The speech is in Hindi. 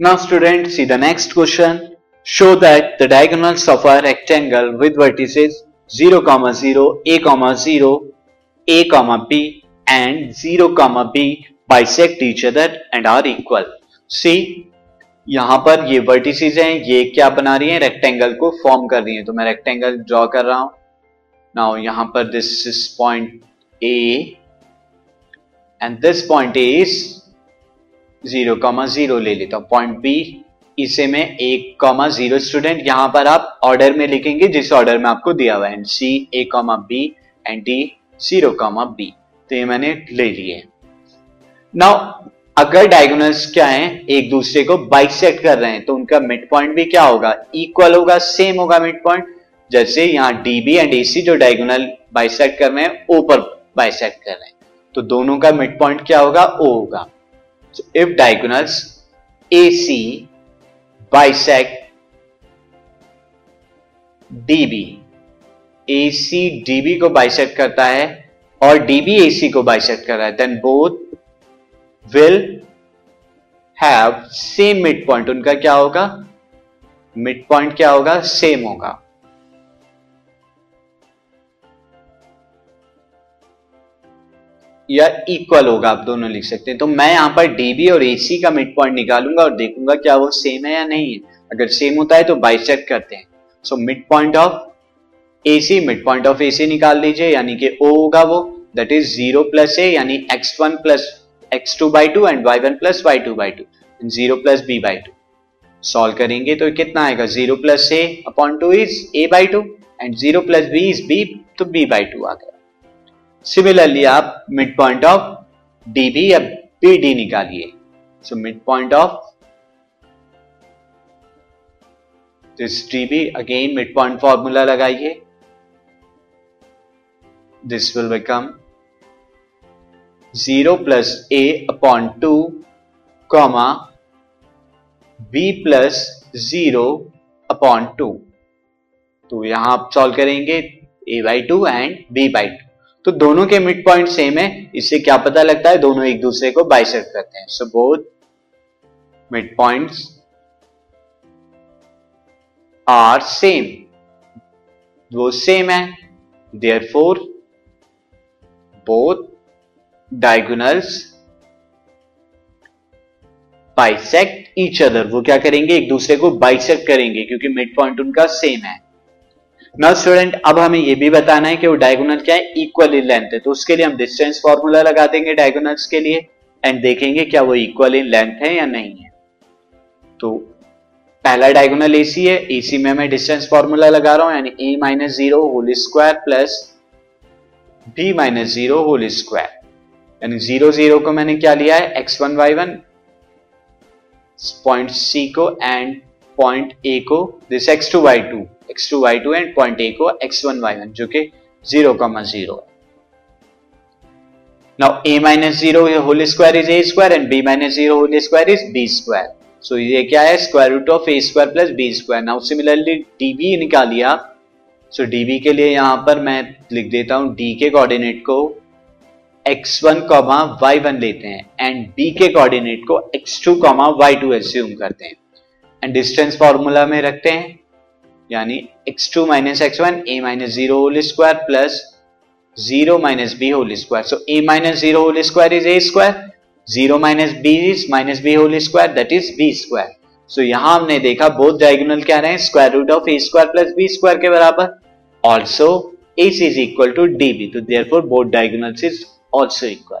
Now students, see the next question. Show that the diagonals of a rectangle with vertices 0,0, A,0, A,B and 0,B bisect each other and are equal. See, यहाँ पर ये vertices हैं, ये क्या बना रही हैं, rectangle को form कर रही हैं, तो मैं rectangle draw कर रहा हूँ. Now यहाँ पर this is point A and this point A is 0,0 ले लेता हूँ, point B इसे मैं 1,0 स्टूडेंट यहां पर आप ऑर्डर में लिखेंगे जिस ऑर्डर में आपको दिया हुआ है, and C A comma B and D 0,B. तो ये मैंने ले लिए. नाउ अगर डायगोनल्स क्या हैं एक दूसरे को बाइसेक्ट कर रहे हैं तो उनका मिड पॉइंट भी क्या होगा, इक्वल होगा, सेम होगा मिड पॉइंट. जैसे यहाँ D B and A C जो डायगोनल बाइसेक्ट कर रहे हैं ओ पर बाइसेक्ट कर रहे हैं तो दोनों का मिड पॉइंट क्या होगा, ओ होगा. If diagonals A C bisect DB, AC DB को bisect करता है और DB AC को bisect कर रहा है, then both will have same midpoint. उनका क्या होगा, midpoint क्या होगा, same होगा. या इक्वल होगा, आप दोनों लिख सकते हैं. तो मैं यहाँ पर DB और AC का मिड पॉइंट निकालूंगा और देखूंगा क्या वो सेम है या नहीं है. अगर सेम होता है तो बाइसेक्ट करते हैं. So mid point of AC, mid point of AC निकाल लीजिए, यानी कि O होगा वो, दैट इज 0 प्लस A यानी x1 plus x2 by 2 and y1 plus y2 by 2, 0 plus B by 2. Solve करेंगे तो कितना आएगा, 0 plus A upon 2 is A by 2 and 0 plus B is B, तो B बाई 2 आ गया. सिमिलरली आप मिड पॉइंट ऑफ DB या BD निकालिए. So mid point of this DB, again mid point formula लगाइए, this will become 0 plus A upon 2 comma B plus 0 upon 2. तो यहां आप सॉल्व करेंगे A by 2 and B by 2, तो दोनों के मिड पॉइंट सेम है. इससे क्या पता लगता है, दोनों एक दूसरे को बाइसेक्ट करते हैं. So both mid points are same, वो सेम है. Therefore both diagonals bisect each other, वो क्या करेंगे, एक दूसरे को बाइसेक्ट करेंगे क्योंकि मिड पॉइंट उनका सेम है. नाउ स्टूडेंट, अब हमें यह भी बताना है कि वो डायगोनल क्या है, इक्वल इन लेंथ है. तो उसके लिए हम डिस्टेंस फॉर्मूला लगा देंगे डायगोनल्स के लिए एंड देखेंगे क्या वो इक्वल इन लेंथ है या नहीं है. तो पहला डायगोनल एसी है, एसी में मैं डिस्टेंस फॉर्मूला लगा रहा हूं यानी a - 0 whole square plus b - 0 whole square, यानी 0, 0 को मैंने क्या लिया है x1 y1, पॉइंट c को एंड पॉइंट a को, this x2 y2 and point A को x1 y1 जो कि 0, 0 है. Now A minus 0 whole square is A square and B minus 0 whole square is B square. So ये क्या है, square root of A square plus B square. Now similarly DB निकालिए आप. सो DB के लिए यहां पर मैं लिख देता हूं D के कोऑर्डिनेट को x1, y1 लेते हैं एंड B के कोऑर्डिनेट को x2, y2 एज्यूम करते हैं एंड डिस्टेंस फॉर्मूला में रखते हैं यानी x2 minus x1 a minus 0 whole square plus 0 minus b whole square. So a minus 0 whole square is a square, 0 minus b is minus b whole square that is b square. So यहां हमने देखा बोथ डायगोनल क्या रहे हैं, square root of a square plus b square के बराबर. Also ac is equal to db, तो therefore both diagonals is also equal.